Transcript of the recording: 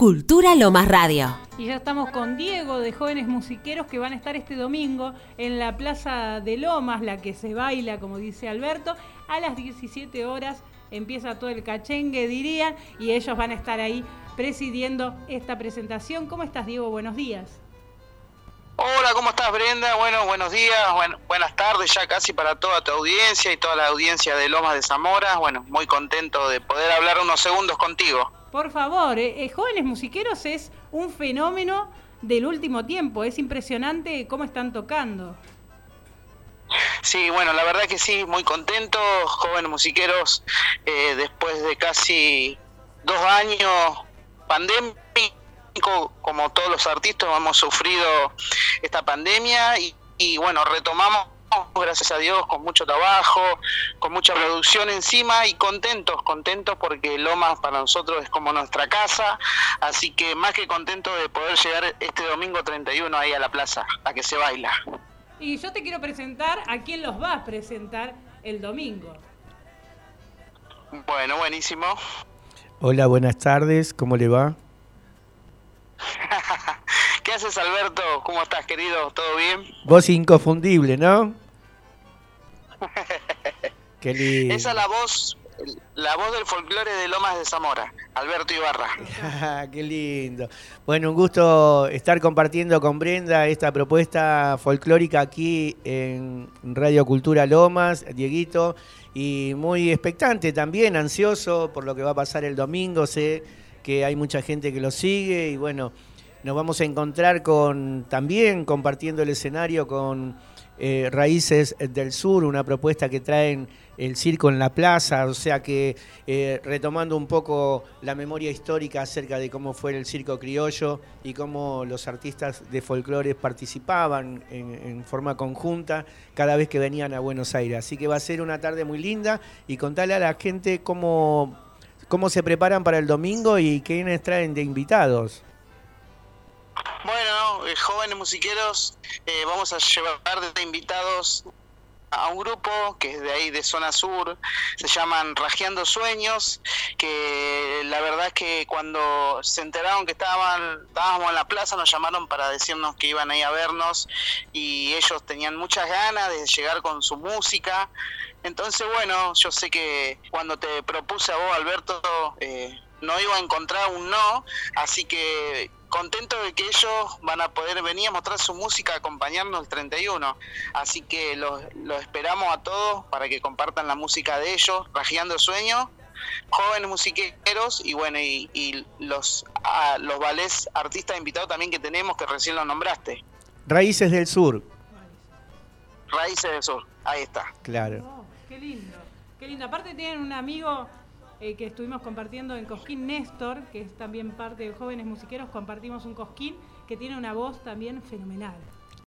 Cultura Lomas Radio. Y ya estamos con Diego de Jóvenes Musiqueros que van a estar este domingo en la Plaza de Lomas, la que se baila, como dice Alberto, a las 17 horas empieza todo el cachengue, dirían, y ellos van a estar ahí presidiendo esta presentación. ¿Cómo estás, Diego? Buenos días. Hola, ¿cómo estás, Brenda? Bueno, buenos días, buenas tardes ya casi para toda tu audiencia y toda la audiencia de Lomas de Zamora. Bueno, muy contento de poder hablar unos segundos contigo. Por favor, Jóvenes Musiqueros es un fenómeno del último tiempo, es impresionante cómo están tocando. Sí, bueno, la verdad que sí, muy contento. Jóvenes Musiqueros, después de casi 2 años pandémico, como todos los artistas hemos sufrido esta pandemia y bueno, retomamos, gracias a Dios, con mucho trabajo, con mucha producción encima y contentos porque Lomas para nosotros es como nuestra casa, así que más que contento de poder llegar este domingo 31 ahí a la plaza, a que se baila. Y yo te quiero presentar a quién los vas a presentar el domingo. Bueno, buenísimo. Hola, buenas tardes, ¿cómo le va? ¿Qué haces, Alberto? ¿Cómo estás, querido? ¿Todo bien? Voz inconfundible, ¿no? Qué lindo. Esa es la voz del folclore de Lomas de Zamora, Alberto Ibarra. Qué lindo. Bueno, un gusto estar compartiendo con Brenda esta propuesta folclórica aquí en Radio Cultura Lomas, Dieguito, y muy expectante también, ansioso por lo que va a pasar el domingo. Sé que hay mucha gente que lo sigue y bueno, nos vamos a encontrar también compartiendo el escenario con Raíces del Sur, una propuesta que traen el circo en la plaza, o sea que retomando un poco la memoria histórica acerca de cómo fue el circo criollo y cómo los artistas de folclore participaban en forma conjunta cada vez que venían a Buenos Aires. Así que va a ser una tarde muy linda y contale a la gente cómo se preparan para el domingo y quiénes traen de invitados. Bueno, Jóvenes Musiqueros, vamos a llevar de invitados a un grupo que es de ahí de zona sur, se llaman Rajeando Sueños, que la verdad es que cuando se enteraron que estábamos en la plaza nos llamaron para decirnos que iban ahí a vernos y ellos tenían muchas ganas de llegar con su música. Entonces bueno, yo sé que cuando te propuse a vos, Alberto, no iba a encontrar un no, así que contento de que ellos van a poder venir a mostrar su música, acompañarnos el 31. Así que los esperamos a todos para que compartan la música de ellos, Rajeando Sueños, Jóvenes Musiqueros y bueno, y los ballets artistas invitados también que tenemos, que recién los nombraste. Raíces del Sur, ahí está. Claro. Oh, qué lindo. Aparte tienen un amigo que estuvimos compartiendo en Cosquín, Néstor, que es también parte de Jóvenes Musiqueros, compartimos un Cosquín que tiene una voz también fenomenal.